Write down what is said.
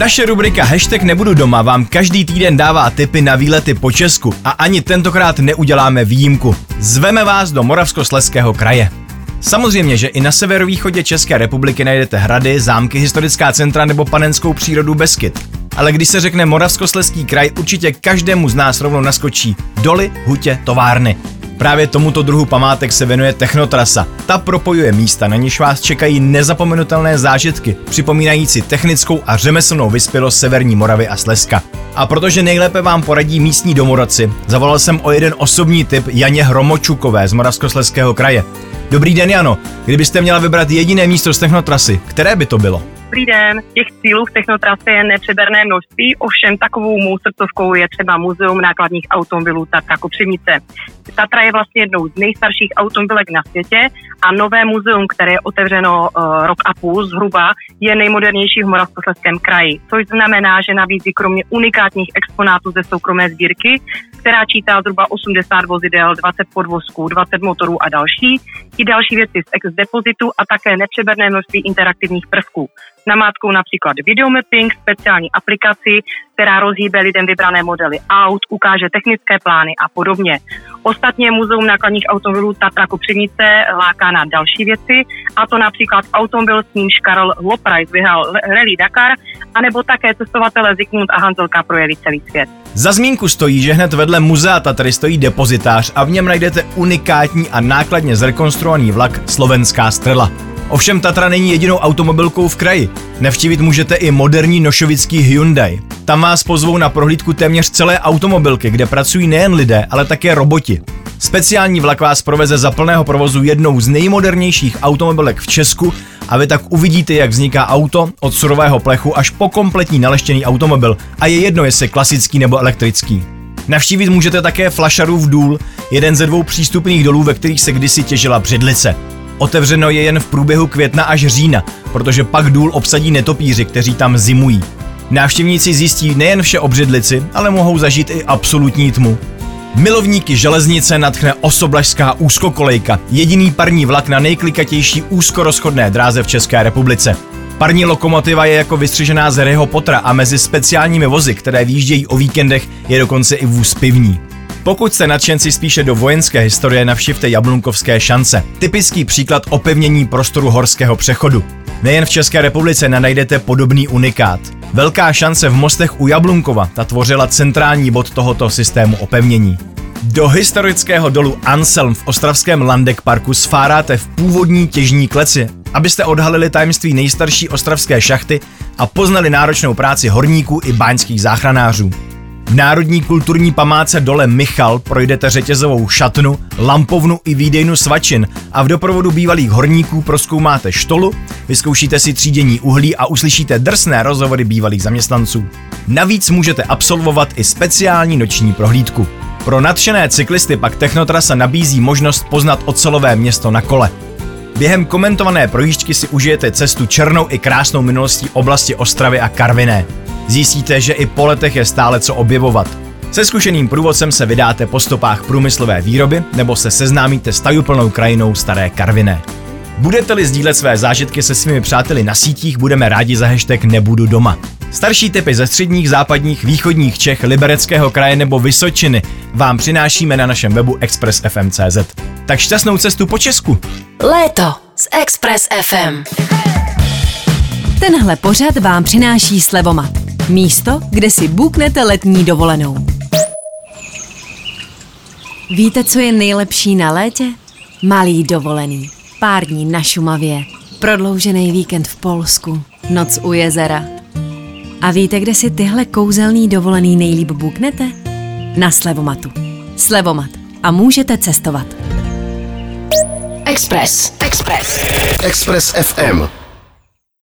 Naše rubrika Hashtag Nebudu doma vám každý týden dává tipy na výlety po Česku a ani tentokrát neuděláme výjimku. Zveme vás do Moravsko-slezského kraje. Samozřejmě, že i na severovýchodě České republiky najdete hrady, zámky, historická centra nebo panenskou přírodu Beskyd. Ale když se řekne Moravskoslezský kraj, určitě každému z nás rovnou naskočí doly, hutě, továrny. Právě tomuto druhu památek se věnuje Technotrasa. Ta propojuje místa, na něž vás čekají nezapomenutelné zážitky, připomínající technickou a řemeslnou vyspělost severní Moravy a Slezska. A protože nejlépe vám poradí místní domorodci, zavolal jsem o jeden osobní tip Janě Hromočukové z Moravskoslezského kraje. Dobrý den, Jano, kdybyste měla vybrat jediné místo z Technotrasy, které by to bylo? Dobrý den, těch cílů v Technotrase je nepřeberné množství, ovšem takovou mou srdcovkou je třeba muzeum nákladních automobilů Tatra Kopřivnice. Tatra je vlastně jednou z nejstarších automobilek na světě a nové muzeum, které je otevřeno rok a půl zhruba, je nejmodernější v Moravskoslezském kraji, což znamená, že nabízí kromě unikátních exponátů ze soukromé sbírky, která čítá zhruba 80 vozidel, 20 podvozků, 20 motorů a další, i další věci z depozitu a také nepřeberné množství interaktivních prvků. Namátkou například videomapping, speciální aplikaci, která rozhýbe lidem vybrané modely aut, ukáže technické plány a podobně. Ostatně muzeum nákladních automobilů Tatra Kopřivnice láká na další věci, a to například automobil, s nímž Karel Loprais vyhrál Rally Dakar, anebo také cestovatele Zikmund a Hanzelka projeli celý svět. Za zmínku stojí, že hned vedle muzea Tatry stojí depozitář a v něm najdete unikátní a nákladně zrekonstruovaný vlak Slovenská Strela. Ovšem Tatra není jedinou automobilkou v kraji. Navštívit můžete i moderní nošovický Hyundai. Tam vás pozvou na prohlídku téměř celé automobilky, kde pracují nejen lidé, ale také roboti. Speciální vlak vás proveze za plného provozu jednou z nejmodernějších automobilek v Česku a vy tak uvidíte, jak vzniká auto od surového plechu až po kompletní naleštěný automobil a je jedno, jestli klasický nebo elektrický. Navštívit můžete také Flašarův důl, jeden ze dvou přístupných dolů, ve kterých se kdysi těžila břidlice. Otevřeno je jen v průběhu května až října, protože pak důl obsadí netopíři, kteří tam zimují. Návštěvníci zjistí nejen vše o břidlici, ale mohou zažít i absolutní tmu. Milovníky železnice nadchne osoblažská úzkokolejka, jediný parní vlak na nejklikatější úzkorozchodné dráze v České republice. Parní lokomotiva je jako vystřižená z Harryho Pottera a mezi speciálními vozy, které výjíždějí o víkendech, je dokonce i vůz pivní. Pokud jste nadšenci spíše do vojenské historie, navštivte Jablunkovské šance. Typický příklad opevnění prostoru horského přechodu. Nejen v České republice najdete podobný unikát. Velká šance v mostech u Jablunkova, ta tvořila centrální bod tohoto systému opevnění. Do historického dolu Anselm v ostravském Landekparku sfáráte v původní těžní kleci, abyste odhalili tajemství nejstarší ostravské šachty a poznali náročnou práci horníků i báňských záchranářů. V národní kulturní památce Dole Michal projdete řetězovou šatnu, lampovnu i výdejnu svačin a v doprovodu bývalých horníků prozkoumáte štolu, vyzkoušíte si třídění uhlí a uslyšíte drsné rozhovory bývalých zaměstnanců. Navíc můžete absolvovat i speciální noční prohlídku. Pro nadšené cyklisty pak Technotrasa nabízí možnost poznat ocelové město na kole. Během komentované projížďky si užijete cestu černou i krásnou minulostí oblasti Ostravy a Karviné. Zjistíte, že i po letech je stále co objevovat. Se zkušeným průvodcem se vydáte po stopách průmyslové výroby nebo se seznámíte s tajuplnou krajinou staré Karviné. Budete-li sdílet své zážitky se svými přáteli na sítích, budeme rádi za hashtag Nebudu doma. Starší tipy ze středních, západních, východních Čech, Libereckého kraje nebo Vysočiny vám přinášíme na našem webu expressfm.cz. Tak šťastnou cestu po Česku! Léto z Express FM. Tenhle pořad vám přináší Slevomat. Místo, kde si buknete letní dovolenou. Víte, co je nejlepší na létě? Malý dovolený. Pár dní na Šumavě. Prodloužený víkend v Polsku. Noc u jezera. A víte, kde si tyhle kouzelný dovolený nejlíp buknete? Na Slevomatu. Slevomat. A můžete cestovat. Express. Express FM.